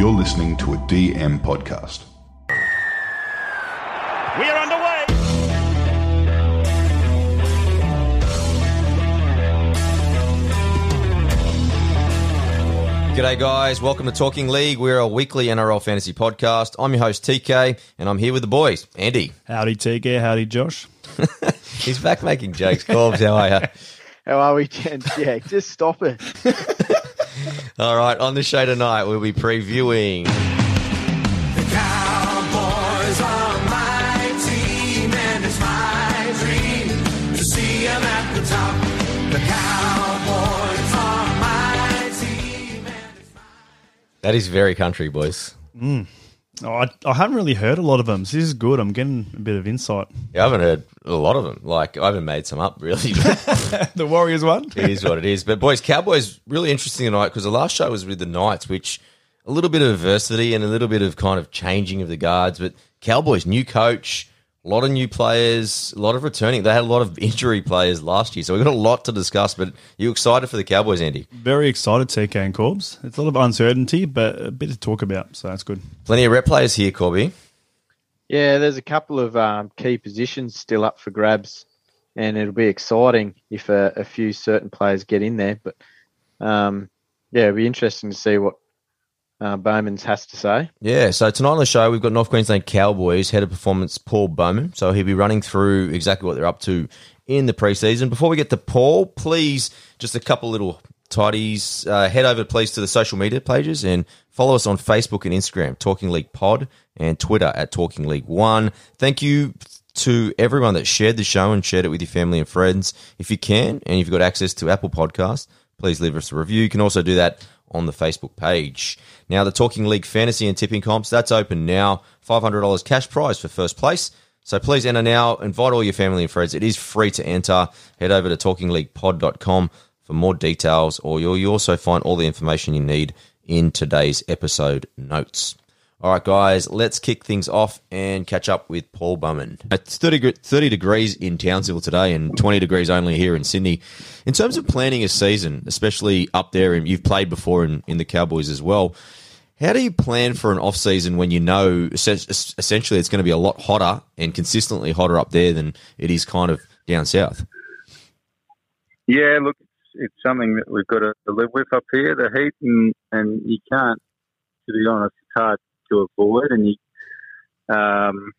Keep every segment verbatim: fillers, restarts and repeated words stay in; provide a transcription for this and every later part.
You're listening to a D M podcast. We are underway. G'day, guys. Welcome to Talking League. We're a weekly N R L fantasy podcast. I'm your host, T K, and I'm here with the boys. Andy. Howdy, T K. Howdy, Josh. He's back making jokes. Corbs, how are you? How are we, Jen? Yeah, just stop it. All right, on the show tonight, we'll be previewing... The Cowboys are my team, and it's my dream to see them at the top. The Cowboys are my team, and it's my... That is very country, boys. Mm. Oh, I, I haven't really heard a lot of them, so this is good. I'm getting a bit of insight. Yeah, I haven't heard a lot of them. Like, I haven't made some up, really. The Warriors one? It is what it is. But, boys, Cowboys, really interesting tonight because the last show was with the Knights, which a little bit of adversity and a little bit of kind of changing of the guards. But Cowboys, new coach, a lot of new players, a lot of returning. They had a lot of injury players last year, so we've got a lot to discuss. But you excited for the Cowboys, Andy? Very excited, T K and Corbs. It's a lot of uncertainty, but a bit to talk about, so that's good. Plenty of rep players here, Corby. Yeah, there's a couple of um, key positions still up for grabs, and it'll be exciting if a, a few certain players get in there. But, um, yeah, it'll be interesting to see what Uh, Bowman's has to say. Yeah, so tonight on the show, we've got North Queensland Cowboys head of performance, Paul Bowman. So he'll be running through exactly what they're up to in the preseason. Before we get to Paul, please, just a couple little tidies. Uh, head over, please, to the social media pages and follow us on Facebook and Instagram, Talking League Pod, and Twitter at Talking League One. Thank you to everyone that shared the show and shared it with your family and friends. If you can, and if you've got access to Apple Podcasts, please leave us a review. You can also do that on the Facebook page. Now, the Talking League Fantasy and Tipping Comps, that's open now. five hundred dollars cash prize for first place. So please enter now. Invite all your family and friends. It is free to enter. Head over to talking league pod dot com for more details, or you'll you also find all the information you need in today's episode notes. All right, guys, let's kick things off and catch up with Paul Bowman. It's thirty, thirty degrees in Townsville today and twenty degrees only here in Sydney. In terms of planning a season, especially up there, and you've played before in, in the Cowboys as well, how do you plan for an off-season when you know essentially it's going to be a lot hotter and consistently hotter up there than it is kind of down south? Yeah, look, it's, it's something that we've got to live with up here, the heat, and, and you can't, to be honest, it's hard to avoid, and you, um,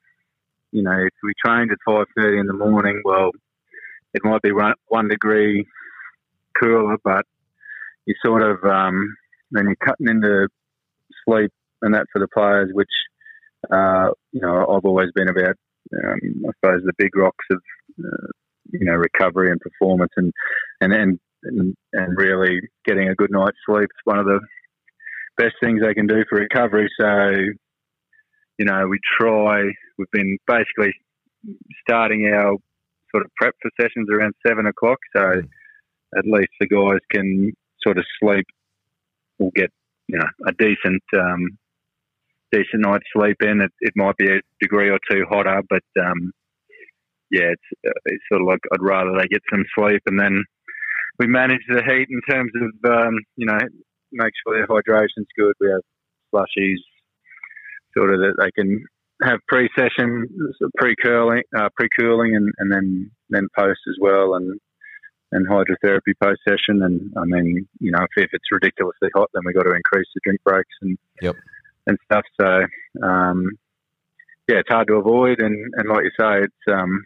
you know, if we trained at five thirty in the morning, well, it might be one, one degree cooler, but you sort of um, then you're cutting into sleep, and that for the players, which uh, you know, I've always been about. Um, I suppose the big rocks of uh, you know, recovery and performance, and and then and, and really getting a good night's sleep is one of the best things they can do for recovery. So, you know, we try, we've been basically starting our sort of prep for sessions around seven o'clock. So at least the guys can sort of sleep, we'll get, you know, a decent, um, decent night's sleep in. It, it might be a degree or two hotter, but, um, yeah, it's, it's sort of like I'd rather they get some sleep, and then we manage the heat in terms of, um, you know, make sure their hydration's good. We have slushies, sort of, that they can have pre-session, pre-curling, uh, pre-cooling, and, and then, then post as well, and and hydrotherapy post-session. And I mean, you know, if, if it's ridiculously hot, then we got to increase the drink breaks and yep. and stuff. So um, yeah, it's hard to avoid. And, and like you say, it's um,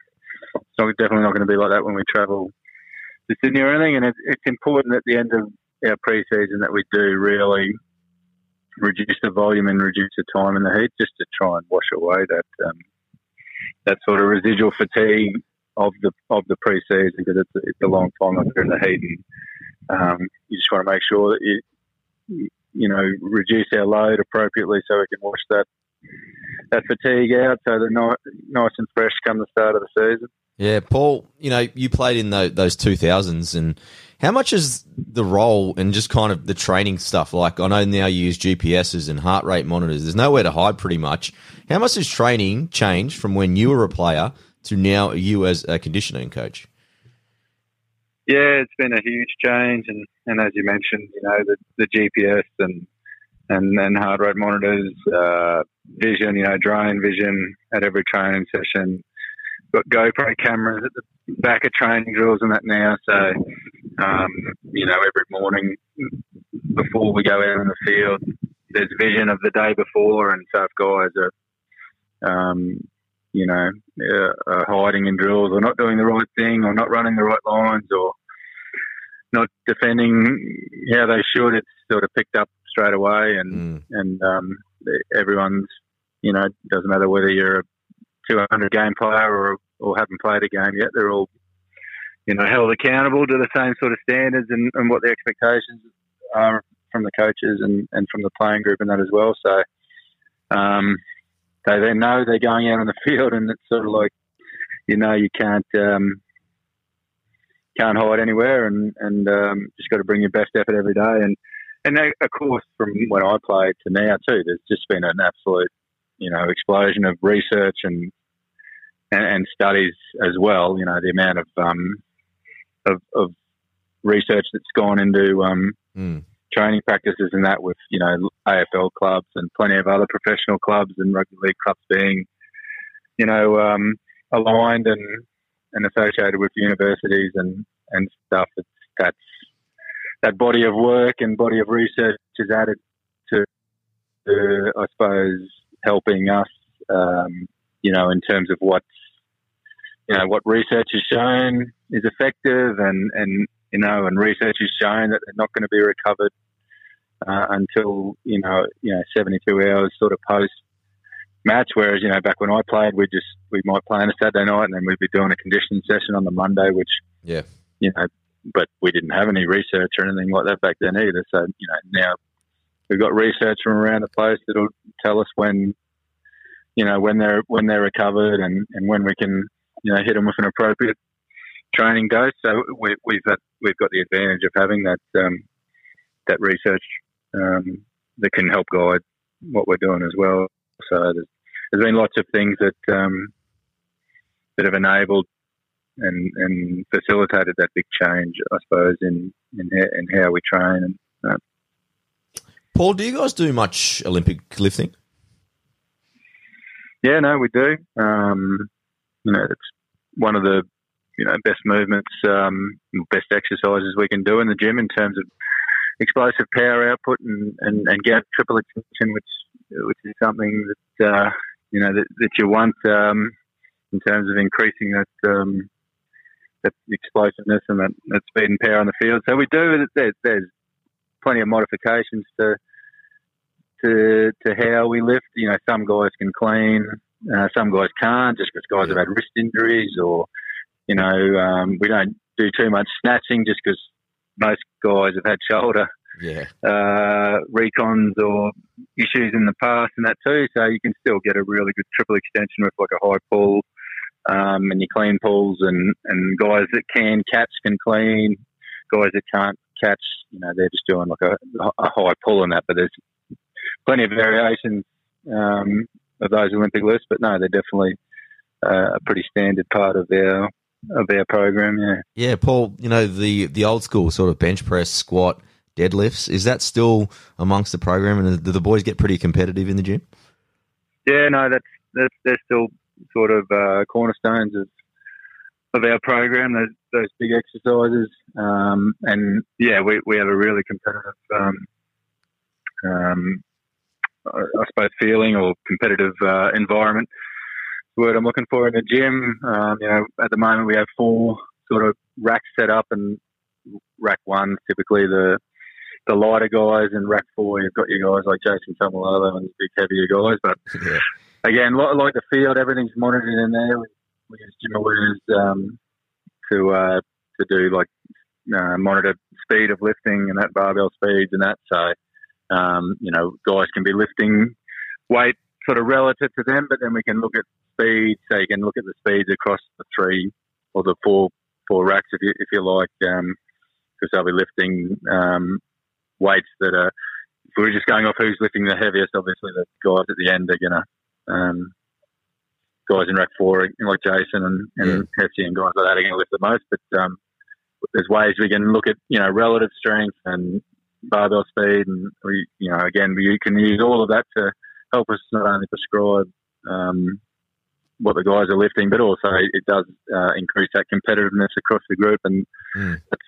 it's not, definitely not going to be like that when we travel to Sydney or anything. And it, it's important at the end of our pre-season that we do really reduce the volume and reduce the time in the heat, just to try and wash away that um, that sort of residual fatigue of the of the pre-season, because it's, it's a long time under in the heat, and um, you just want to make sure that you you know reduce our load appropriately so we can wash that that fatigue out, so they're not, nice and fresh come the start of the season. Yeah, Paul, you know, you played in the, those two thousands, and how much is the role and just kind of the training stuff? Like, I know now you use G P Ses and heart rate monitors. There's nowhere to hide pretty much. How much has training changed from when you were a player to now you as a conditioning coach? Yeah, it's been a huge change. And, and as you mentioned, you know, the, the G P S and and then hard road monitors, uh, vision, you know, drone vision at every training session. Got GoPro cameras at the back of training drills and that now. So, um, you know, every morning before we go out in the field, there's vision of the day before, and so if guys are, um, you know, uh, are hiding in drills or not doing the right thing or not running the right lines or not defending how they should, it's sort of picked up straight away, and mm. and um, everyone's, you know, doesn't matter whether you're a two hundred game player or or haven't played a game yet, they're all, you know, held accountable to the same sort of standards and, and what the expectations are from the coaches and, and from the playing group and that as well. So um, they then know they're going out on the field, and it's sort of like, you know, you can't um, can't hide anywhere, and and um, just got to bring your best effort every day. And and they, of course, from when I played to now too, there's just been an absolute, you know, explosion of research and, and and studies as well. You know, the amount of um, of, of research that's gone into um, mm. training practices and that with, you know, A F L clubs and plenty of other professional clubs and rugby league clubs being, you know, um, aligned and, and associated with universities and, and stuff. It's, that's, that body of work and body of research is added to, to I suppose, helping us, um, you know, in terms of what, you know, what research has shown is effective, and, and you know, and research has shown that they're not going to be recovered uh, until, you know, you know, seventy-two hours sort of post match. Whereas, you know, back when I played, we just we might play on a Saturday night and then we'd be doing a conditioning session on the Monday, which, yeah, you know, but we didn't have any research or anything like that back then either. So, you know, now we've got research from around the place that'll tell us when, you know, when they're when they're recovered and, and when we can, you know, hit them with an appropriate training dose. So we, we've got, we've got the advantage of having that um, that research um, that can help guide what we're doing as well. So there's, there's been lots of things that um, that have enabled and, and facilitated that big change, I suppose, in in, in how we train and. Uh, Paul, do you guys do much Olympic lifting? Yeah, no, we do. Um, you know, it's one of the, you know, best movements, um, best exercises we can do in the gym in terms of explosive power output and, and, and gap triple extension, which which is something that uh, you know that, that you want um, in terms of increasing that um, that explosiveness and that, that speed and power on the field. So we do. There, there's plenty of modifications to to to how we lift. You know, some guys can clean, uh, some guys can't, just because guys have had wrist injuries, or you know, um, we don't do too much snatching, just because most guys have had shoulder yeah. uh, recons or issues in the past, and that too. So you can still get a really good triple extension with like a high pull um, and your clean pulls, and and guys that can catch can clean, guys that can't catch, you know, they're just doing like a, a high pull on that, but there's plenty of variations um, of those Olympic lists. But no, they're definitely uh, a pretty standard part of their of their program. Yeah, yeah, Paul. You know, the the old school sort of bench press, squat, deadlifts, is that still amongst the program? And do the boys get pretty competitive in the gym? Yeah, no, that's that's they're still sort of uh, cornerstones of. of our program, those, those big exercises, um, and yeah, we, we have a really competitive, um, um, I, I suppose, feeling or competitive uh, environment. That's the word I'm looking for in the gym. Um, you know, at the moment we have four sort of racks set up, and rack one typically the the lighter guys, and rack four you've got your guys like Jason Taumalolo and the big heavier guys. But yeah. again, like, like the field, everything's monitored in there. We, We use gym awares um, to uh, to do like uh, monitor speed of lifting and that barbell speeds and that. So um, you know, guys can be lifting weight sort of relative to them, but then we can look at speed. So you can look at the speeds across the three or the four four racks if you if you like, because um, they'll be lifting um, weights that are. If we're just going off who's lifting the heaviest, obviously the guys at the end are gonna. Um, guys in rack four, like Jason and, and yeah. Hesse and guys like that are going to lift the most, but um, there's ways we can look at, you know, relative strength and barbell speed, and we, you know, again, we can use all of that to help us not only prescribe um, what the guys are lifting, but also it does uh, increase that competitiveness across the group, and mm. that's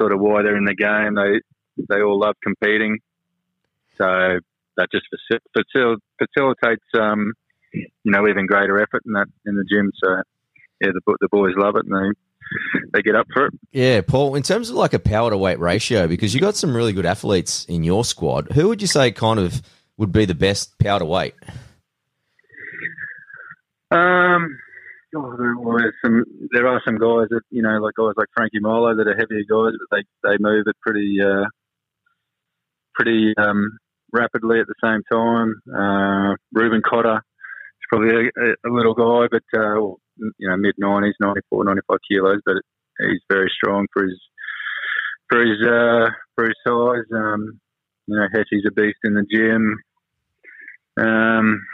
sort of why they're in the game. They they all love competing, so that just facil- facilitates um, you know, even greater effort in that in the gym. So yeah, the the boys love it, and they. They get up for it. Yeah, Paul, in terms of like a power to weight ratio, because you got some really good athletes in your squad, who would you say kind of would be the best power to weight? Um, oh, there, well, some, there are some guys that, you know, like guys like Frankie Milo that are heavier guys, but they, they move it pretty uh, pretty um, rapidly at the same time. Uh, Reuben Cotter is probably a, a little guy, but uh, well, you know, mid nineties, ninety-four, ninety-five kilos, but he's very strong for his for his, uh, for his size. Um, you know, Hessy's a beast in the gym. Um,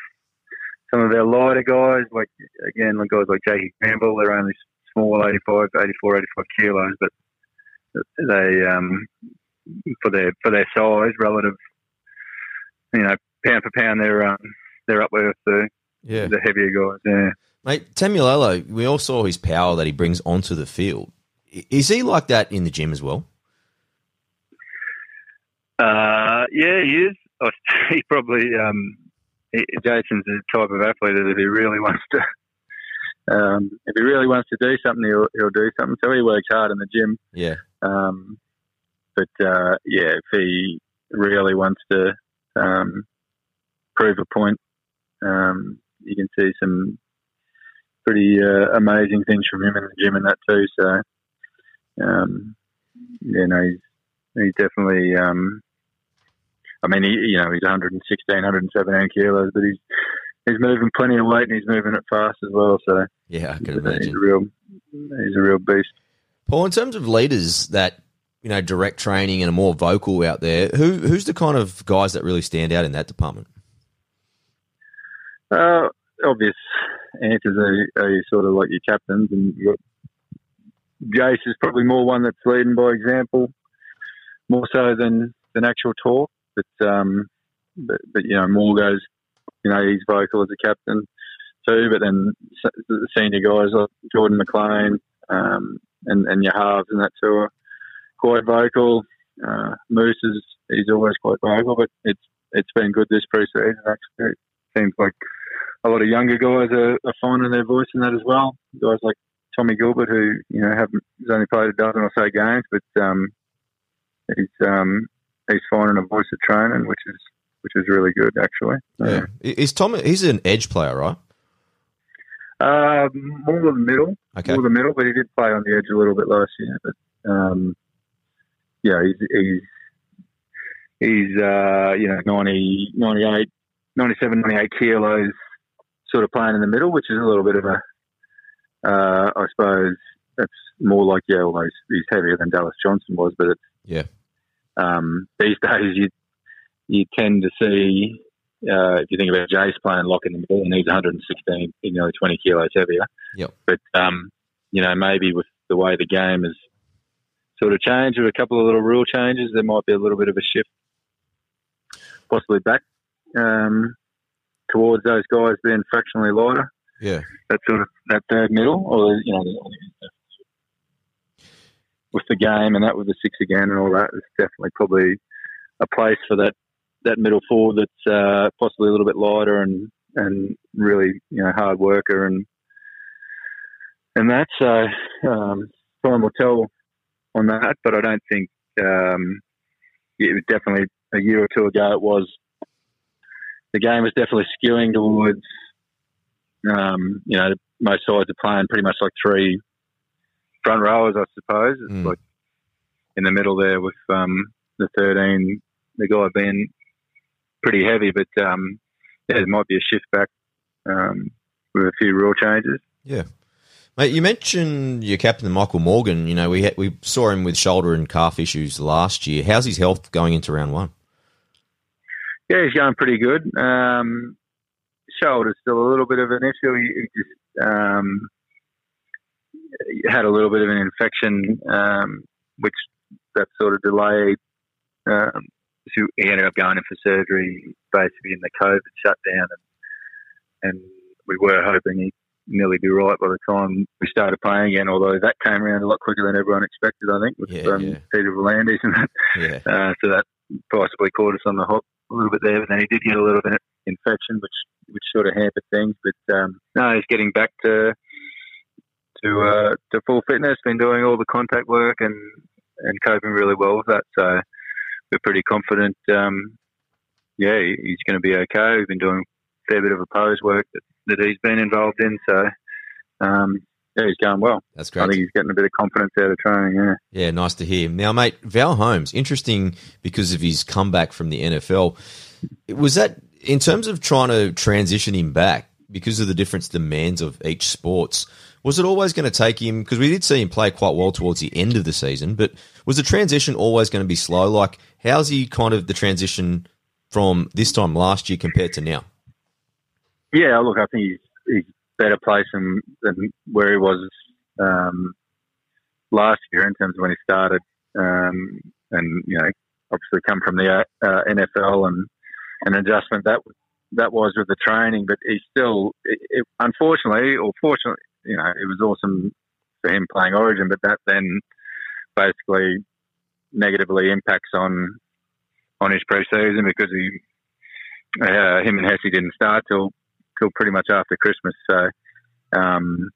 some of our lighter guys, like, again, like guys like Jake Campbell, they're only small, eighty-five, eighty-four, eighty-five kilos, but they, um, for their for their size, relative, you know, pound for pound, they're, um, they're up with the, yeah. the heavier guys, yeah. Mate, Taumalolo, we all saw his power that he brings onto the field. Is he like that in the gym as well? Uh, yeah, he is. He probably, um, he, Jason's the type of athlete that if he really wants to, um, if he really wants to do something, he'll, he'll do something. So he works hard in the gym. Yeah. Um, but uh, yeah, if he really wants to um, prove a point, um, you can see some pretty uh, amazing things from him in the gym and that too. So, um, you know, he's, he's definitely, um, I mean, he, you know, he's one sixteen, one seventeen kilos, but he's he's moving plenty of weight and he's moving it fast as well. So yeah, I can imagine. He's a real, he's a real beast. Paul, in terms of leaders that, you know, direct training and are more vocal out there, who who's the kind of guys that really stand out in that department? Uh, obvious answers are, are sort of like your captains, and you've got Jace is probably more one that's leading by example, more so than, than actual talk. But, um, but but you know, Morgo's, you know, he's vocal as a captain too. But then the senior guys like Jordan McLean um, and and your halves and that too are quite vocal. Uh, Moose is he's always quite vocal, but it's it's been good this pre-season. Actually, it seems like a lot of younger guys are, are finding their voice in that as well. Guys like Tommy Gilbert, who you know haven't has only played a dozen or so games, but um, he's um, he's finding a voice at training, which is which is really good actually. Yeah, uh, is Tommy? He's an edge player, right? Uh, more the middle, okay. more the middle, but he did play on the edge a little bit last year. But um, yeah, he's he's, he's uh, you know ninety, ninety-eight, ninety-seven, ninety-eight kilos. Sort of playing in the middle, which is a little bit of a, uh, I suppose that's more like yeah, although he's heavier than Dallas Johnson was, but it's, yeah, um, these days you you tend to see uh, if you think about Jace playing lock in the middle, and he's one sixteen, he's nearly twenty kilos heavier. Yep. But um, you know maybe with the way the game has sort of changed, with a couple of little rule changes, there might be a little bit of a shift, possibly back. Um, towards those guys being fractionally lighter. Yeah. That sort of, that third middle, or, you know, with the game and that with the six again and all that, it's definitely probably a place for that, that middle forward that's uh, possibly a little bit lighter and, and really, you know, hard worker and, and that. So, um, time will tell on that, but I don't think, um, it was definitely a year or two ago it was, the game was definitely skewing towards, um, you know, most sides are playing pretty much like three front rowers, I suppose. It's mm. like in the middle there with um, the thirteen, the guy being pretty heavy, but um, yeah, there might be a shift back um, with a few rule changes. Yeah. Mate, you mentioned your captain, Michael Morgan. You know, we had, we saw him with shoulder and calf issues last year. How's his health going into round one? Yeah, he's going pretty good. Um, shoulder's still a little bit of an issue. He, he just um, had a little bit of an infection, um, which that sort of delay Um, so he ended up going in for surgery basically in the COVID shutdown, and, and we were hoping he'd nearly be right by the time we started playing again, although that came around a lot quicker than everyone expected, I think, with yeah, um, yeah. Peter Volandis and that. Yeah. Uh, so that possibly caught us on the hop a little bit there, but then he did get a little bit of infection, which which sort of hampered things. But um, no, he's getting back to to uh, to full fitness, been doing all the contact work and, and coping really well with that. So we're pretty confident, um, yeah, he's going to be okay. We've been doing a fair bit of oppose work that, that he's been involved in, so um, yeah, he's going well. That's great. I think he's getting a bit of confidence out of training, yeah. Yeah, nice to hear. Now, mate, Val Holmes, interesting because of his comeback from the N F L. Was that, in terms of trying to transition him back, because of the different demands of each sports, was it always going to take him, because we did see him play quite well towards the end of the season, but was the transition always going to be slow? Like, how's he kind of the transition from this time last year compared to now? Yeah, look, I think he's, he's better placed than, than where he was um, last year in terms of when he started. Um, and, you know, obviously come from the uh, N F L and an adjustment that that was with the training, but he still, it, it, unfortunately, or fortunately, you know, it was awesome for him playing Origin, but that then basically negatively impacts on on his pre-season because he, uh, him and Hesse didn't start till till pretty much after Christmas. So, um,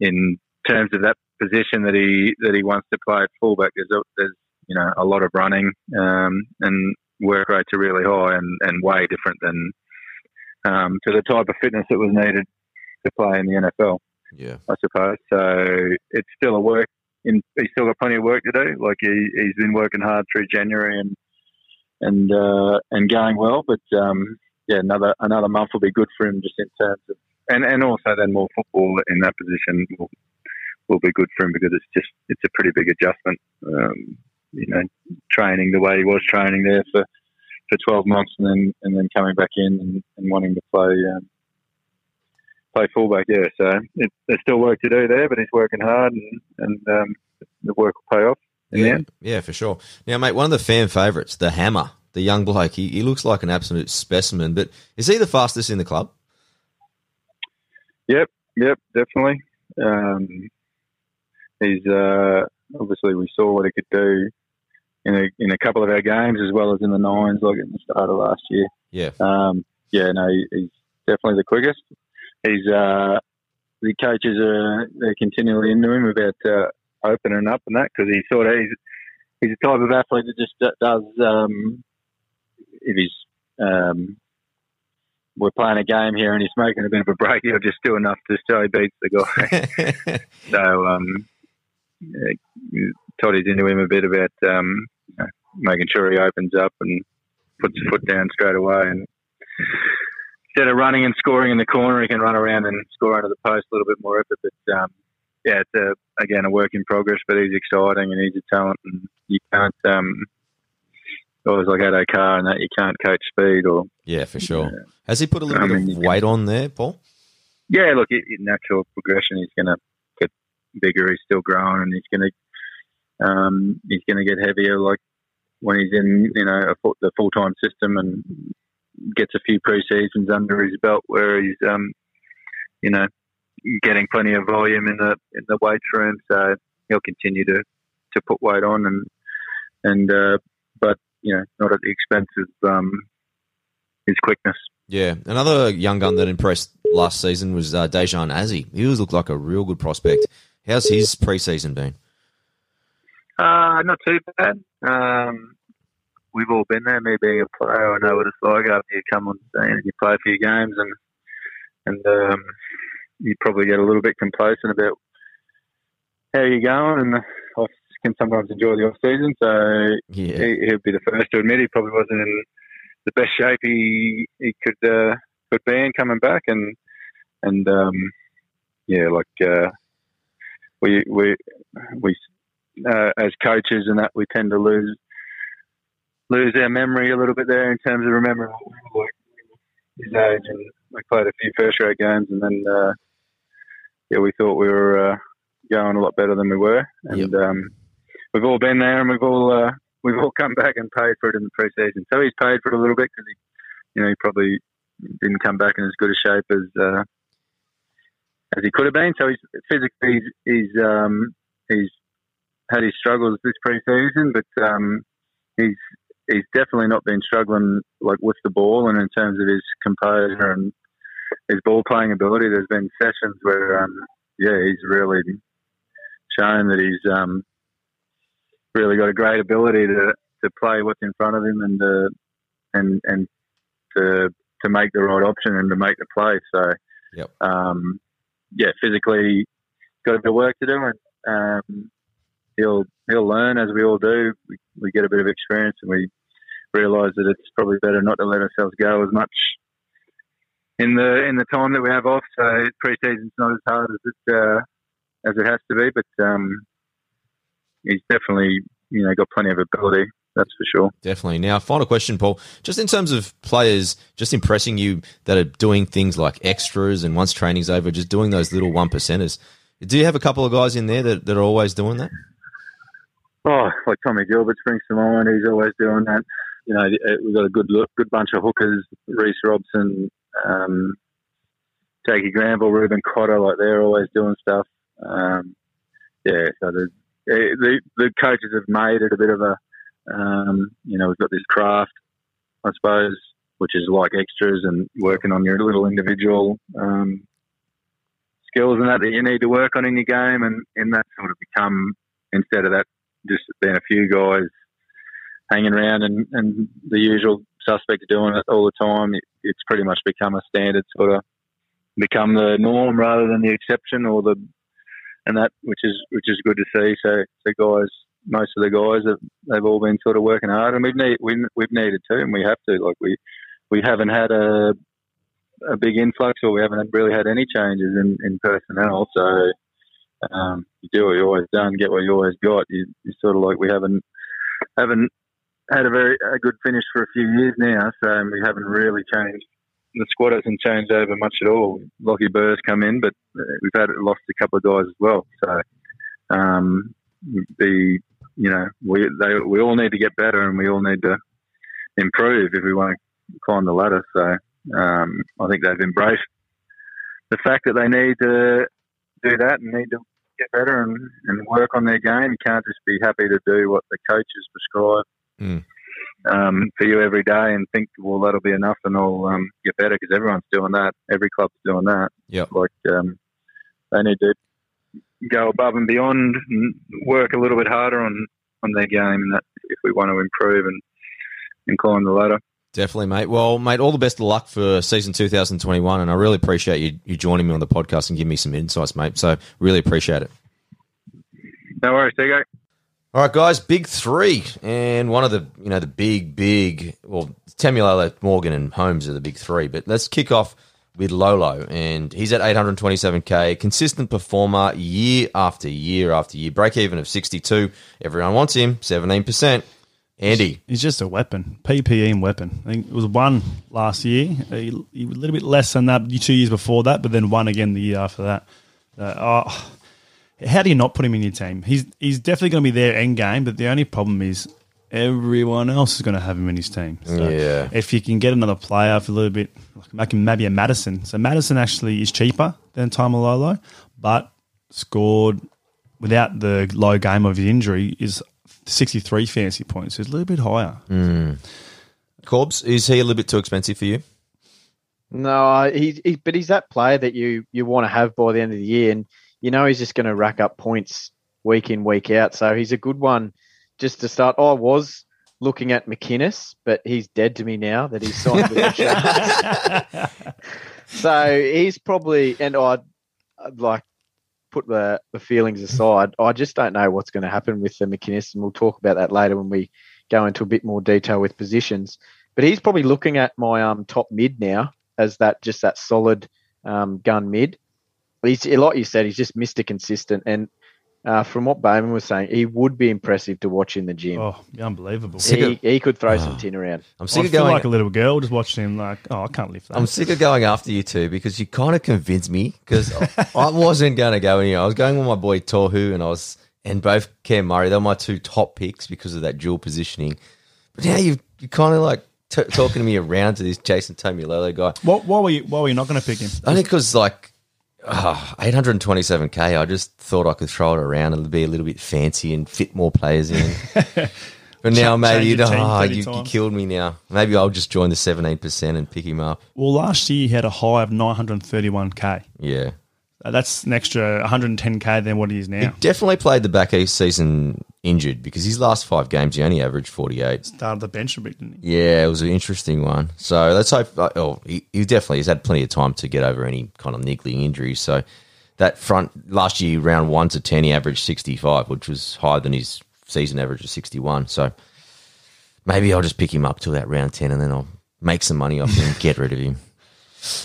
in terms of that position that he that he wants to play at fullback, there's a, there's you know a lot of running um, and work rates are really high and, and way different than um, to the type of fitness that was needed to play in the N F L, yeah, I suppose. So it's still a work. In, he's still got plenty of work to do. Like he, he's been working hard through January and and uh, and going well. But um, yeah, another another month will be good for him just in terms of and, and also then more football in that position will, will be good for him because it's just it's a pretty big adjustment. Um, you know, training the way he was training there for, for twelve months and then and then coming back in and, and wanting to play. Um, Play fullback, yeah. So it, there's still work to do there, but he's working hard, and, and um, the work will pay off. In yeah, the end. Yeah, for sure. Now, mate, one of the fan favourites, the Hammer, the young bloke. He, he looks like an absolute specimen, but is he the fastest in the club? Yep, yep, definitely. Um, he's uh, obviously we saw what he could do in a, in a couple of our games, as well as in the nines, like at the start of last year. Yeah, um, yeah. No, he, he's definitely the quickest. He's uh, the coaches are they're continually into him about uh, opening up and that because he sort of he's, he's a type of athlete that just does um, if he's um, we're playing a game here and he's making a bit of a break, he'll just do enough to show he beats the guy. so um, yeah, Toddy's into him a bit about um, you know, making sure he opens up and puts his foot down straight away and. Instead of running and scoring in the corner, he can run around and score under the post a little bit more effort. But, um, yeah, it's, a, again, a work in progress, but he's exciting and he's a talent. And you can't um, – always like Addo Carr and that, you can't coach speed or – Yeah, for sure. Uh, Has he put a little I bit mean, of weight can, on there, Paul? Yeah, look, in natural progression, he's going to get bigger. He's still growing and he's going to um, he's going to get heavier like when he's in, you know, a, the full-time system and – gets a few pre-seasons under his belt where he's, um, you know, getting plenty of volume in the in the weight room. So he'll continue to, to put weight on, and and uh, but you know, not at the expense of um, his quickness. Yeah, another young gun that impressed last season was uh, Daejarn Asi. He always looked like a real good prospect. How's his pre-season been? Uh, not too bad. Um, We've all been there, me being a player. I know what it's like after you come on the scene and you play a few games and and um, you probably get a little bit complacent about how you're going and I can sometimes enjoy the off-season. So yeah. he, he'll be the first to admit he probably wasn't in the best shape he, he could uh, could be in coming back. And, and um, yeah, like uh, we, we, we uh, as coaches and that, we tend to lose lose our memory a little bit there in terms of remembering like his age, and we played a few first-grade games, and then uh, yeah, we thought we were uh, going a lot better than we were, and yep. um, we've all been there, and we've all uh, we've all come back and paid for it in the preseason. So he's paid for it a little bit because he, you know, he probably didn't come back in as good a shape as uh, as he could have been. So he's physically he's he's, um, he's had his struggles this preseason, but um, he's he's definitely not been struggling like with the ball and in terms of his composure and his ball playing ability. There's been sessions where um, yeah, he's really shown that he's um, really got a great ability to, to play what's in front of him and uh, and and to to make the right option and to make the play. So yep. um, yeah, physically got a bit of work to do, and um, he'll he'll learn as we all do. We, we get a bit of experience and we realise that it's probably better not to let ourselves go as much in the in the time that we have off. So pre-season's not as hard as it uh, as it has to be, but um, he's definitely, you know, got plenty of ability. That's for sure. Definitely. Now, final question, Paul. Just in terms of players just impressing you that are doing things like extras and once training's over, just doing those little one percenters. Do you have a couple of guys in there that, that are always doing that? Oh, like Tommy Gilbert springs to mind. He's always doing that. You know, we've got a good look, good bunch of hookers, Reece Robson, um, Jake Granville, Reuben Cotter, like they're always doing stuff. Um, yeah, so the, the, the coaches have made it a bit of a, Um, you know, we've got this craft, I suppose, which is like extras and working on your little individual um, skills and that that you need to work on in your game, and, and that sort of become, instead of that just being a few guys hanging around and, and the usual suspects doing it all the time, it, it's pretty much become a standard sort of, become the norm rather than the exception or the, and that, which is which is good to see. So the guys, most of the guys, have, they've all been sort of working hard, and we've need, we, we've needed to, and we have to. Like we, we haven't had a a big influx, or we haven't really had any changes in, in personnel. So um, you do what you always done, get what you always got. You, you sort of like we haven't haven't had a very a good finish for a few years now, so we haven't really changed. The squad hasn't changed over much at all. Lockie Burr's come in, but we've had lost a couple of guys as well. So um, the You know, we they, we all need to get better, and we all need to improve if we want to climb the ladder. So um, I think they've embraced the fact that they need to do that and need to get better and, and work on their game. You can't just be happy to do what the coaches prescribe mm. um, for you every day and think, well, that'll be enough and I'll um, get better, because everyone's doing that. Every club's doing that. Yeah, like um, they need to go above and beyond and work a little bit harder on, on their game, and that if we want to improve and, and climb the ladder. Definitely, mate. Well, mate, all the best of luck for season two thousand twenty-one, and I really appreciate you, you joining me on the podcast and giving me some insights, mate. So really appreciate it. No worries, Tego. All right, guys, big three, and one of the, you know, the big, big, well, Taumalolo, Morgan and Holmes are the big three, but let's kick off with Lolo, and he's at eight hundred twenty-seven K, consistent performer year after year after year. Break even of sixty-two. Everyone wants him, seventeen percent. Andy. He's just a weapon, P P E and weapon. I think it was one last year, a little bit less than that two years before that, but then one again the year after that. Uh, oh, how do you not put him in your team? He's, he's definitely going to be their end game, but the only problem is everyone else is going to have him in his team. So yeah. If you can get another player for a little bit, like maybe a Madison. So Madison actually is cheaper than Taumalolo, but scored without the low game of his injury is sixty-three fantasy points. So it's a little bit higher. Mm. Corbs, is he a little bit too expensive for you? No, he, he, but he's that player that you, you want to have by the end of the year, and you know he's just going to rack up points week in, week out. So he's a good one. Just to start, oh, I was looking at McInnes, but he's dead to me now that he's signed with the Sharks. So he's probably, and I'd, I'd like put the, the feelings aside. I just don't know what's going to happen with the McInnes, and we'll talk about that later when we go into a bit more detail with positions. But he's probably looking at my um, top mid now as that just that solid um, gun mid. He's, like you said, he's just Mister Consistent, and Uh, from what Bowman was saying, he would be impressive to watch in the gym. Oh, unbelievable. He, of, he could throw oh, some tin around. I'm sick I of feel going, like a little girl just watching him like, oh, I can't lift that. I'm sick of going after you two because you kind of convinced me because I, I wasn't going to go anywhere. I was going with my boy Tohu, and I was and both Cam Murray, they're my two top picks because of that dual positioning. But now you've, you're kind of like t- talking to me around to this Jason Taumalolo guy. What, why were you why were you not going to pick him? Only because like oh, eight twenty-seven K, I just thought I could throw it around and be a little bit fancy and fit more players in. But now Ch- maybe you know, oh, you, you killed me now. Maybe I'll just join the seventeen percent and pick him up. Well, last year he had a high of nine thirty-one K. Yeah. That's an extra one ten K than what he is now. He definitely played the back of season injured because his last five games he only averaged forty-eight. Started the bench a bit, didn't he? Yeah, it was an interesting one. So let's hope oh, – he, he definitely has had plenty of time to get over any kind of niggling injuries. So that front – last year, round one to ten, he averaged sixty-five, which was higher than his season average of sixty-one. So maybe I'll just pick him up till that round ten and then I'll make some money off him and get rid of him.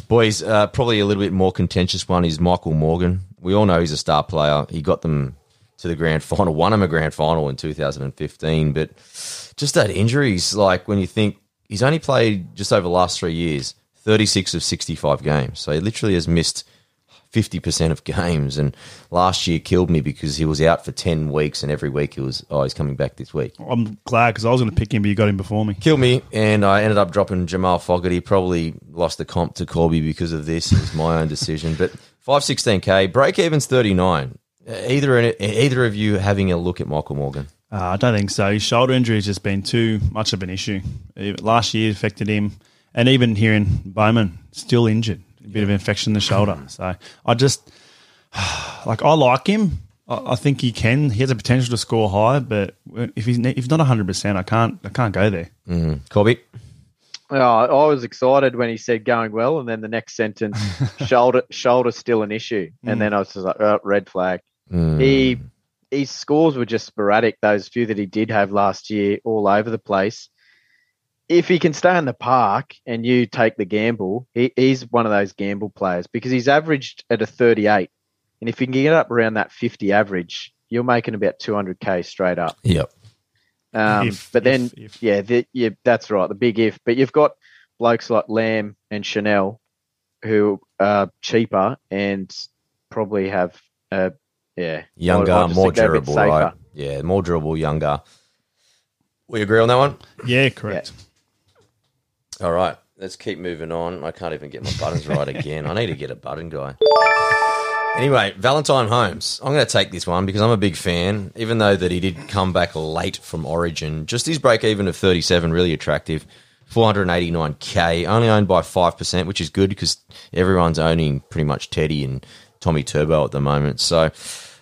Boys, uh, probably a little bit more contentious one is Michael Morgan. We all know he's a star player. He got them to the grand final, won them a grand final in two thousand fifteen. But just that injuries, like when you think he's only played just over the last three years, thirty-six of sixty-five games. So he literally has missed fifty percent of games. And last year killed me because he was out for ten weeks and every week he was, oh, he's coming back this week. I'm glad because I was going to pick him, but you got him before me. Kill me. And I ended up dropping Jamal Fogarty. Probably lost the comp to Corby because of this. It was my own decision. But five sixteen K, break-even's thirty-nine. Either, either of you having a look at Michael Morgan? Uh, I don't think so. His shoulder injury has just been too much of an issue. Last year affected him. And even here in Bowman, still injured. A bit yeah. of infection in the shoulder. So I just, like, I like him. I, I think he can. He has the potential to score high, but if he's if not one hundred percent, I can't I can't go there. Mm-hmm. Corby? Oh, I was excited when he said going well, and then the next sentence, shoulder shoulder still an issue. And mm. then I was just like, oh, red flag. Mm. He His scores were just sporadic, those few that he did have last year all over the place. If he can stay in the park and you take the gamble, he, he's one of those gamble players because he's averaged at a thirty-eight. And if he can get up around that fifty average, you're making about two hundred K straight up. Yep. Um, if, but then, if, if. Yeah, the, yeah, that's right, the big if. But you've got blokes like Lamb and Chanel who are cheaper and probably have, uh, yeah. Younger, I'll, I'll more durable, right? Yeah, more durable, younger. We agree on that one? Yeah, correct. Yeah. All right, let's keep moving on. I can't even get my buttons right again. I need to get a button guy. Anyway, Valentine Holmes. I'm going to take this one because I'm a big fan, even though that he did come back late from Origin. Just his break-even of thirty-seven, really attractive, four eighty-nine K, only owned by five percent, which is good because everyone's owning pretty much Teddy and Tommy Turbo at the moment. So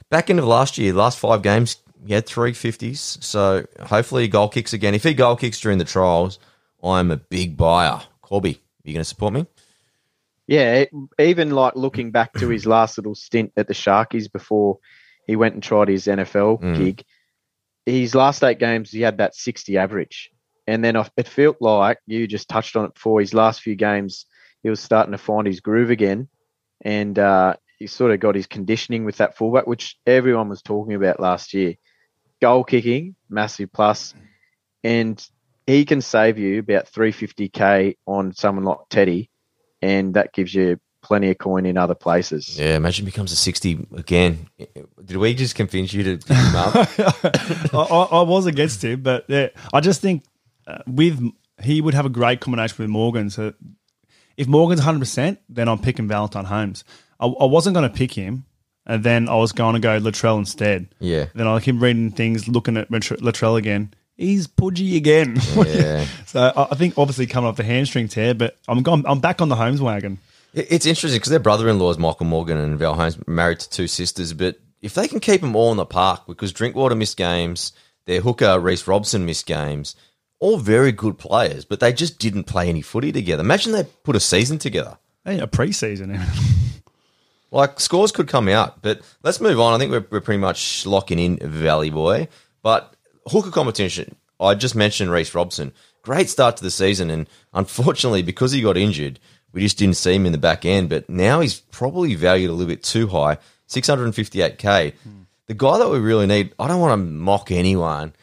back end of last year, last five games, he had three fifties. So hopefully he goal kicks again. If he goal kicks during the trials, I'm a big buyer. Corby, are you going to support me? Yeah, even like looking back to his last little stint at the Sharkies before he went and tried his N F L mm. gig, his last eight games he had that sixty average. And then it felt like, you just touched on it before, his last few games he was starting to find his groove again and uh, he sort of got his conditioning with that fullback, which everyone was talking about last year. Goal kicking, massive plus, and he can save you about three fifty K on someone like Teddy, and that gives you plenty of coin in other places. Yeah, imagine it becomes a sixty again. Did we just convince you to pick him up? I, I was against him, but yeah, I just think uh, with he would have a great combination with Morgan. So if Morgan's one hundred percent, then I'm picking Valentine Holmes. I, I wasn't going to pick him, and then I was going to go Latrell instead. Yeah. Then I keep reading things, looking at Latrell again. He's pudgy again. Yeah. So I think obviously coming off the hamstring tear, but I'm gone, I'm back on the Holmes wagon. It's interesting because their brother-in-laws, Michael Morgan and Val Holmes, married to two sisters, but if they can keep them all in the park, because Drinkwater missed games, their hooker, Reece Robson, missed games, all very good players, but they just didn't play any footy together. Imagine they put a season together. Hey, a pre-season. Like, scores could come out, but let's move on. I think we're, we're pretty much locking in Valley Boy, but hooker competition, I just mentioned Reece Robson. Great start to the season, and unfortunately, because he got injured, we just didn't see him in the back end, but now he's probably valued a little bit too high, six fifty-eight K. Mm. The guy that we really need, I don't want to mock anyone,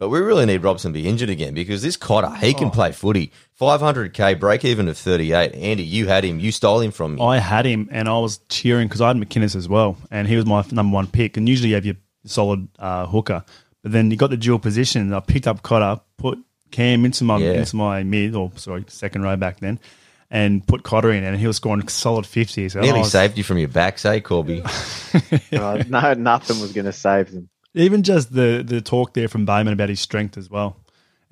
but we really need Robson to be injured again because this Cotter, he can oh. play footy. five hundred K, break-even of thirty-eight. Andy, you had him. You stole him from me. I had him, and I was cheering because I had McInnes as well, and he was my number one pick, and usually you have your solid uh, hooker. But then you got the dual position. And I picked up Cotter, put Cam into my yeah. into my mid or sorry second row back then, and put Cotter in, and he was scoring solid fifties. So Nearly was, saved you from your backs, eh, Corby? uh, no, nothing was going to save them. Even just the the talk there from Bowman about his strength as well.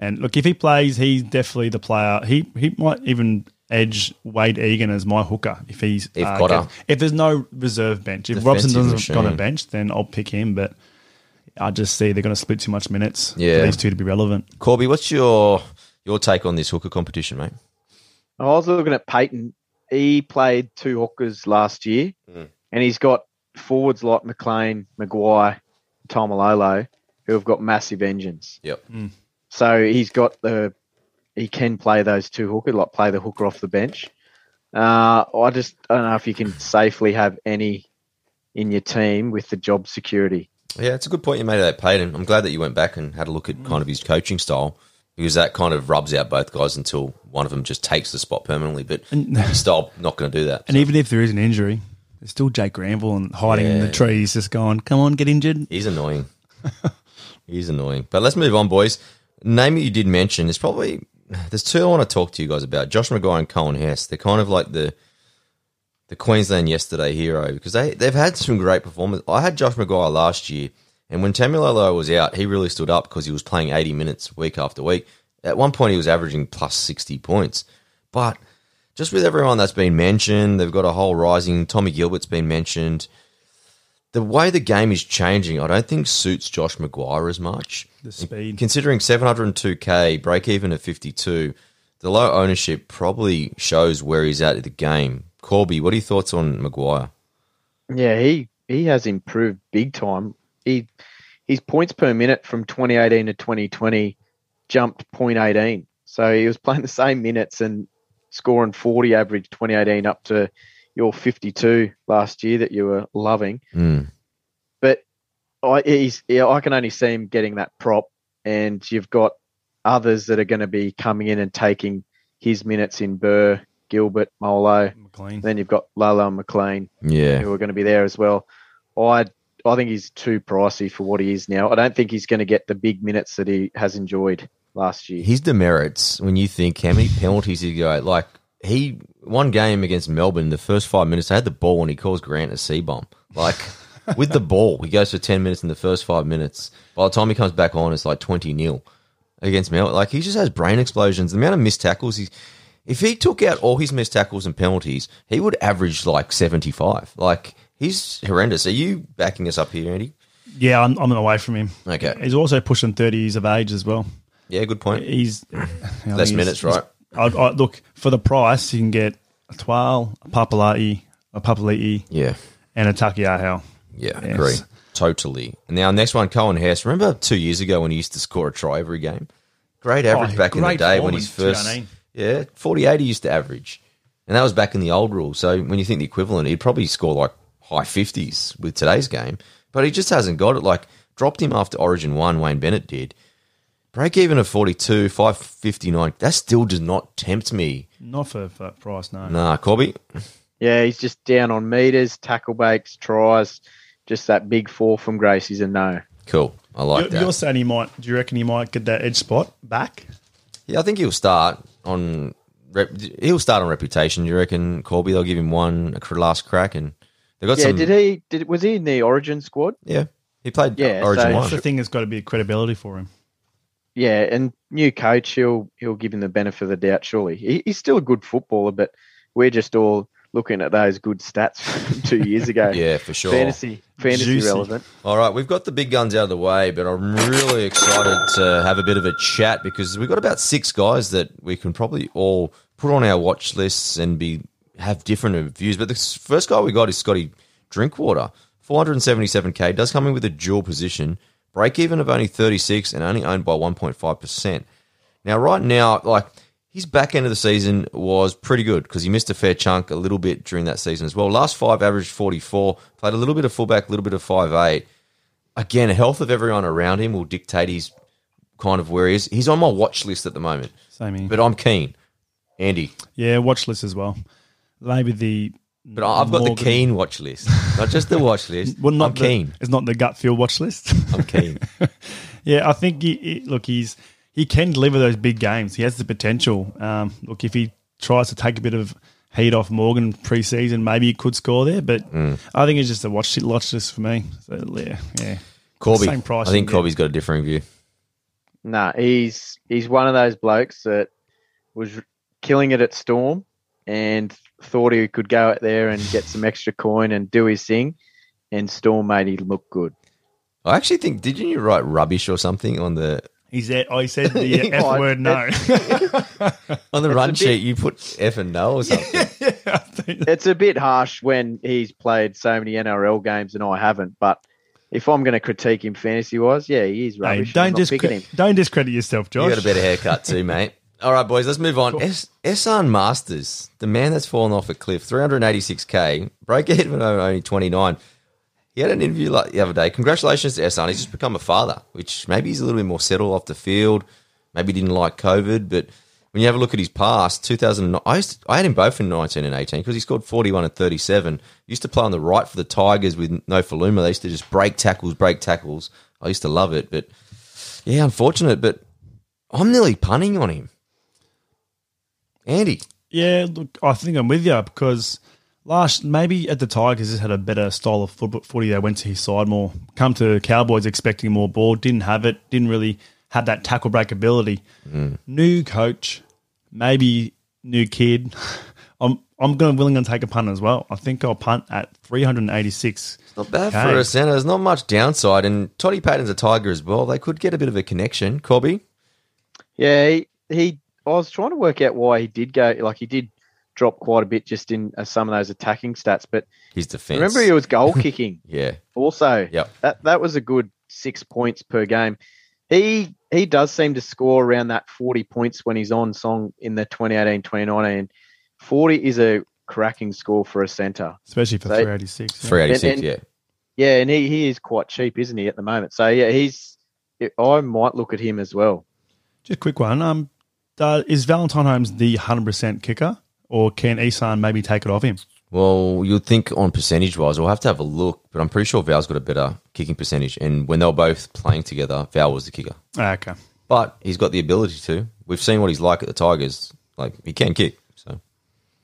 And look, if he plays, he's definitely the player. He he might even edge Wade Egan as my hooker if he's if uh, Cotter. If there's no reserve bench, if Defensive Robson doesn't machine. got a bench, then I'll pick him. But I just see they're going to split too much minutes yeah. for these two to be relevant. Corby, what's your your take on this hooker competition, mate? I was looking at Peyton. He played two hookers last year, mm. and he's got forwards like McLean, McGuire, Taumalolo, who have got massive engines. Yep. Mm. So he's got the he can play those two hookers, like play the hooker off the bench. Uh, I just I don't know if you can safely have any in your team with the job security. Yeah, it's a good point you made about Peyton. I'm glad that you went back and had a look at kind of his coaching style because that kind of rubs out both guys until one of them just takes the spot permanently. But his style, not going to do that. And so. Even if there is an injury, there's still Jake Granville and hiding yeah. in the trees just going, come on, get injured. He's annoying. He's annoying. But let's move on, boys. Name that you did mention, there's probably there's two I want to talk to you guys about, Josh McGuire and Coen Hess. They're kind of like the the Queensland yesterday hero because they, they've had some great performances. I had Josh McGuire last year, and when Taumalolo was out, he really stood up because he was playing eighty minutes week after week. At one point, he was averaging plus sixty points. But just with everyone that's been mentioned, they've got a whole rising, Tommy Gilbert's been mentioned. The way the game is changing, I don't think suits Josh McGuire as much. The speed. Considering seven oh two K, break-even at fifty-two, the low ownership probably shows where he's at at the game. Corby, what are your thoughts on McGuire? Yeah, he, he has improved big time. He His points per minute from twenty eighteen to twenty twenty jumped point one eight. So he was playing the same minutes and scoring forty average twenty eighteen up to your fifty-two last year that you were loving. Mm. But I, he's, yeah, I can only see him getting that prop, and you've got others that are going to be coming in and taking his minutes in Burr, Gilbert, Molo. McLean. Then you've got Lala and McLean yeah. who are going to be there as well. I I think he's too pricey for what he is now. I don't think he's going to get the big minutes that he has enjoyed last year. His demerits, when you think how many penalties he got, like he – one game against Melbourne, the first five minutes, they had the ball and he calls Grant a C-bomb. Like, with the ball, he goes for ten minutes in the first five minutes. By the time he comes back on, it's like twenty nil against Melbourne. Like, he just has brain explosions. The amount of missed tackles, he's, if he took out all his missed tackles and penalties, he would average, like, seventy-five. Like, he's horrendous. Are you backing us up here, Andy? Yeah, I'm, I'm away from him. Okay. He's also pushing thirty years of age as well. Yeah, good point. He's Less he's, minutes, right? I, I, look, for the price, you can get a Twal, a Papali'i, a Papali'i, yeah, and a Takiahau. Yeah, yes. Agree. Totally. And now next one, Coen Hess. Remember two years ago when he used to score a try every game? Great average oh, back great in the day when he's first. Yeah, forty-eight he used to average. And that was back in the old rule. So when you think the equivalent, he'd probably score like high fifties with today's game. But he just hasn't got it. Like, dropped him after Origin one, Wayne Bennett did. Break even of forty-two, five fifty-nine. That still does not tempt me. Not for that price, no. Nah, Corby? Yeah, he's just down on meters, tackle bakes, tries. Just that big four from Grace is a no. Cool. I like you're, that. You're saying he might, do you reckon he might get that edge spot back? Yeah, I think he'll start on, he'll start on reputation. Do you reckon, Corby? They'll give him one last crack and they got yeah, some. Yeah, did he, did, was he in the Origin squad? Yeah. He played yeah, Origin so, one. That's the thing that's got to be credibility for him. Yeah, and new coach, he'll he'll give him the benefit of the doubt, surely. He, he's still a good footballer, but we're just all looking at those good stats from two years ago. Yeah, for sure. Fantasy fantasy Juicy. Relevant. All right, we've got the big guns out of the way, but I'm really excited to have a bit of a chat because we've got about six guys that we can probably all put on our watch lists and be have different views. But the first guy we got is Scotty Drinkwater. four seventy-seven K, does come in with a dual position. Break-even of only thirty-six and only owned by one point five percent. Now, right now, like his back end of the season was pretty good because he missed a fair chunk a little bit during that season as well. Last five averaged forty-four, played a little bit of fullback, a little bit of five eight. Again, the health of everyone around him will dictate his kind of where he is. He's on my watch list at the moment. Same here. But I'm keen. Andy? Yeah, watch list as well. Maybe the But I've got Morgan. the keen watch list, not just the watch list. well, not I'm the, keen. It's not the gut feel watch list. I'm keen. Yeah, I think, he, he, look, he's he can deliver those big games. He has the potential. Um, look, if he tries to take a bit of heat off Morgan pre-season, maybe he could score there. But mm. I think it's just a watch, watch list for me. So, yeah, yeah. Corby, same price, I think Corby's got a differing view. No, nah, he's, he's one of those blokes that was killing it at Storm and thought he could go out there and get some extra coin and do his thing, and Storm made him look good. I actually think, didn't you write rubbish or something on the... He said, oh, he said the F oh, word no. On the it's run bit, sheet, you put F and no or something. Yeah, yeah, it's a bit harsh when he's played so many N R L games and I haven't, but... If I'm going to critique him fantasy-wise, yeah, he is rubbish. Hey, don't, discre- him. don't discredit yourself, Josh. You got a better haircut too, mate. All right, boys, let's move on. Cool. Es- Esan Marsters, the man that's fallen off a cliff, three eighty-six K, broke even over only twenty-nine. He had an interview like the other day. Congratulations to Esan. He's just become a father, which maybe he's a little bit more settled off the field. Maybe he didn't like COVID, but when you have a look at his past, two thousand nine, I, used to, I had him both in nineteen and eighteen because he scored forty-one and thirty-seven. He used to play on the right for the Tigers with no Faluma. They used to just break tackles, break tackles. I used to love it, but yeah, unfortunate, but I'm nearly punting on him. Andy? Yeah, look, I think I'm with you because last, maybe at the Tigers, just had a better style of footy. They went to his side more. Come to Cowboys expecting more ball, didn't have it, didn't really... Had that tackle break ability. Mm. New coach, maybe new kid. I'm I'm going willing to take a punt as well. I think I'll punt at three eighty-six. It's not bad K. for a centre. There's not much downside. And Toddy Patton's a Tiger as well. They could get a bit of a connection. Corby? Yeah, he, he. I was trying to work out why he did go. Like he did drop quite a bit just in some of those attacking stats. But his defence. Remember he was goal kicking. Yeah. Also, yep. that that was a good six points per game. He he does seem to score around that forty points when he's on song in the twenty eighteen twenty nineteen. forty is a cracking score for a centre. Especially for so, three eighty-six. Yeah. three eighty-six, and, and, yeah. Yeah, and he, he is quite cheap, isn't he, at the moment? So, yeah, he's. I might look at him as well. Just a quick one. Um, uh, is Valentine Holmes the one hundred percent kicker, or can Esan maybe take it off him? Well, you'd think on percentage-wise, we'll have to have a look, but I'm pretty sure Val's got a better kicking percentage. And when they were both playing together, Val was the kicker. Okay. But he's got the ability to. We've seen what he's like at the Tigers. Like, he can kick. So,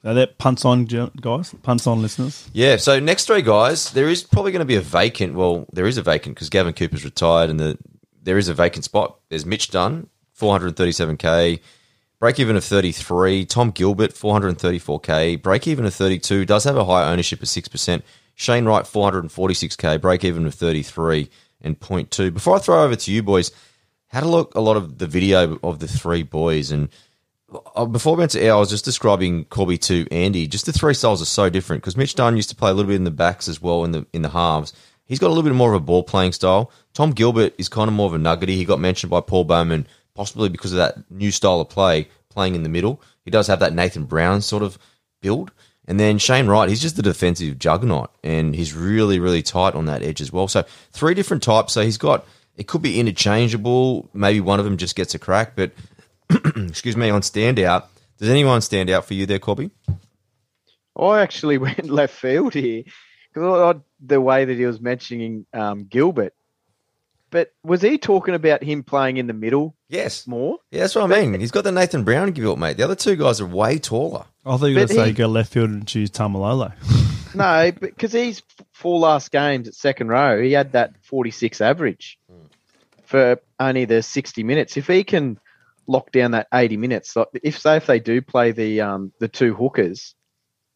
so that punts on, guys, punts on listeners. Yeah, so next three guys, there is probably going to be a vacant. Well, there is a vacant because Gavin Cooper's retired and the, there is a vacant spot. There's Mitch Dunn, four thirty-seven K. Break-even of thirty-three. Tom Gilbert, four thirty-four K. Break-even of thirty-two. Does have a high ownership of six percent. Shane Wright, four forty-six K. Break-even of thirty-three and zero point two. Before I throw over to you boys, had a look a lot of the video of the three boys. And before we went to air, I was just describing Corby to Andy. Just the three styles are so different because Mitch Dunn used to play a little bit in the backs as well in the in the halves. He's got a little bit more of a ball-playing style. Tom Gilbert is kind of more of a nuggety. He got mentioned by Paul Bowman, possibly because of that new style of play, playing in the middle. He does have that Nathan Brown sort of build. And then Shane Wright, he's just the defensive juggernaut, and he's really, really tight on that edge as well. So three different types. So he's got, it could be interchangeable. Maybe one of them just gets a crack. But, excuse me, on standout, does anyone stand out for you there, Corby? I actually went left field here because the way that he was mentioning um, Gilbert. But was he talking about him playing in the middle? Yes. More? Yeah, that's what but, I mean. He's got the Nathan Brown built, mate. The other two guys are way taller. I thought you were going to say he, go left field and choose Taumalolo. No, because he's four last games at second row. He had that forty-six average mm. for only the sixty minutes. If he can lock down that eighty minutes, like if say if they do play the um, the two hookers,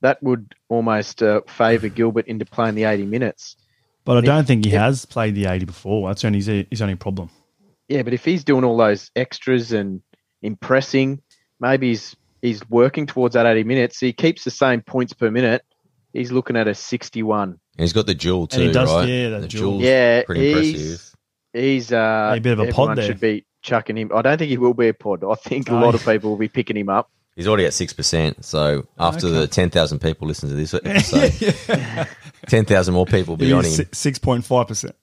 that would almost uh, favour Gilbert into playing the eighty minutes. But I don't think he has played the eighty before. That's only his, his only problem. Yeah, but if he's doing all those extras and impressing, maybe he's he's working towards that eighty minutes. He keeps the same points per minute. He's looking at a sixty-one. And he's got the duel too, and he does, right? Yeah, the, the duel. Yeah, pretty he's, impressive. He's uh, a bit of a pod there. Should be chucking him. I don't think he will be a pod. I think no. a lot of people will be picking him up. He's already at six percent, so after okay. the ten thousand people listen to this episode, yeah. ten thousand more people will be on him. six point five percent.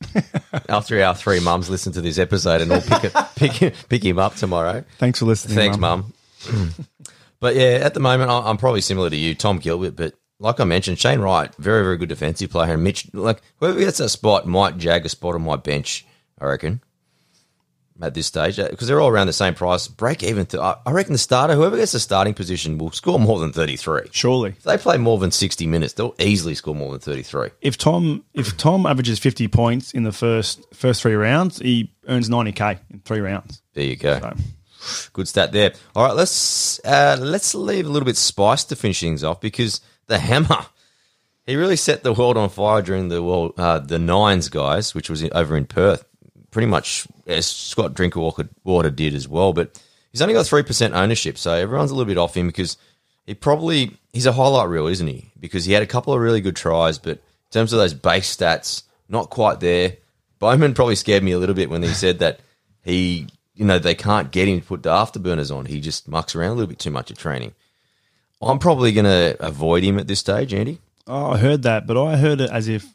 After our three mums listen to this episode and all pick, a, pick, pick him up tomorrow. Thanks for listening, Thanks, Mum. Mum. But, yeah, at the moment, I'm probably similar to you, Tom Gilbert, but like I mentioned, Shane Wright, very, very good defensive player. And Mitch, like, whoever gets that spot might jag a spot on my bench, I reckon, at this stage, because they're all around the same price. Break even. Th- I reckon the starter, whoever gets the starting position, will score more than thirty-three. Surely. If they play more than sixty minutes, they'll easily score more than thirty-three. If Tom if Tom averages fifty points in the first first three rounds, he earns ninety K in three rounds. There you go. So. Good stat there. All right, let's uh, let's leave a little bit spice to finish things off, because the Hammer, he really set the world on fire during the world uh, the Nines, guys, which was in, over in Perth, pretty much as Scott Drinkwater did as well. But he's only got three percent ownership, so everyone's a little bit off him because he probably he's a highlight reel, isn't he? Because he had a couple of really good tries, but in terms of those base stats, not quite there. Bowman probably scared me a little bit when he said that he. You know, they can't get him to put the afterburners on. He just mucks around a little bit too much at training. I'm probably going to avoid him at this stage, Andy. Oh, I heard that, but I heard it as if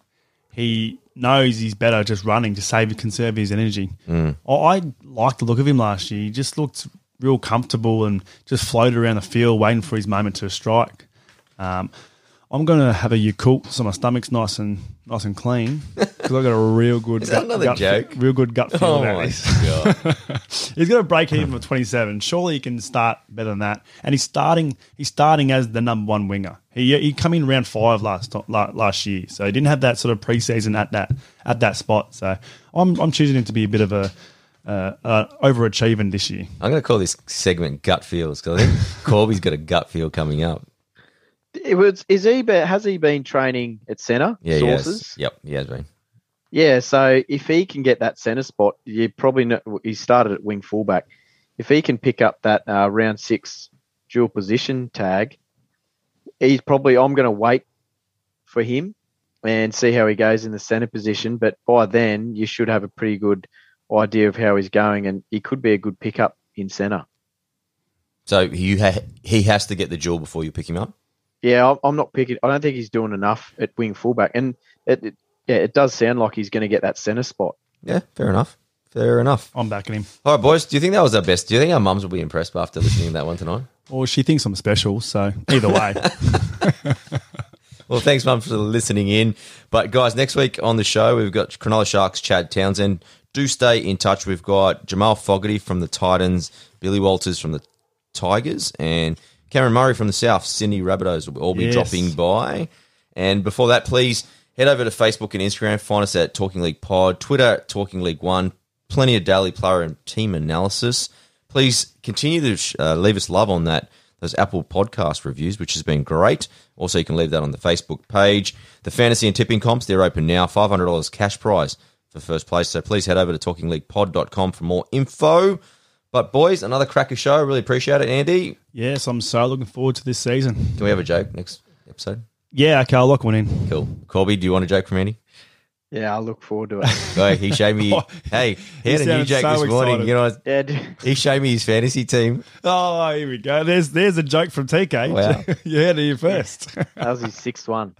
he knows he's better just running to save and conserve his energy. Mm. I liked the look of him last year. He just looked real comfortable and just floated around the field waiting for his moment to strike. Um, I'm going to have a Yakult so my stomach's nice and nice and clean, because I've got a real good Is that gut, another gut joke? Fi- real good gut feel oh about my this. God. He's going to break even for twenty-seven. Surely he can start better than that. And he's starting He's starting as the number one winger. He he come in round five last last year, so he didn't have that sort of preseason at that at that spot. So I'm I'm choosing him to be a bit of a uh, uh, overachieving this year. I'm going to call this segment Gut Feels, because I think Corby's got a gut feel coming up. It was, is he been, has he been training at centre? Yeah, sources? Yes. Yep, he has been. Yeah, so if he can get that centre spot, you probably know, he started at wing fullback. If he can pick up that uh, round six dual position tag, he's probably, I'm going to wait for him and see how he goes in the centre position. But by then, you should have a pretty good idea of how he's going, and he could be a good pickup in centre. So you ha- he has to get the dual before you pick him up? Yeah, I'm not picking. I don't think he's doing enough at wing fullback, and it, it yeah, it does sound like he's going to get that centre spot. Yeah, fair enough. Fair enough. I'm backing him. All right, boys. Do you think that was our best? Do you think our mums will be impressed after listening to that one tonight? Well, she thinks I'm special, so either way. Well, thanks, Mum, for listening in. But guys, next week on the show we've got Cronulla Sharks Chad Townsend. Do stay in touch. We've got Jamal Fogarty from the Titans, Billy Walters from the Tigers, and Cameron Murray from the South, Sydney Rabbitohs will all be yes. dropping by. And before that, please head over to Facebook and Instagram. Find us at Talking League Pod, Twitter at Talking League One. Plenty of daily player and team analysis. Please continue to uh, leave us love on that. Those Apple podcast reviews, which has been great. Also, you can leave that on the Facebook page. The fantasy and tipping comps, they're open now. five hundred dollars cash prize for first place. So please head over to talking league pod dot com for more info. But, boys, another cracker show. I really appreciate it, Andy. Yes, I'm so looking forward to this season. Can we have a joke next episode? Yeah, okay, I'll lock one in. Cool. Corby, do you want a joke from Andy? Yeah, I'll look forward to it. Boy, he showed me – hey, he had he a new joke so this excited. morning. You know, yeah, he showed me his fantasy team. Oh, here we go. There's there's a joke from T K. Wow. You heard it here first. That was his sixth one.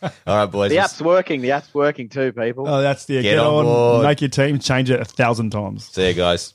All right, boys. The app's working. The app's working too, people. Oh, that's the – get, get on, on make your team, change it a thousand times. See you guys.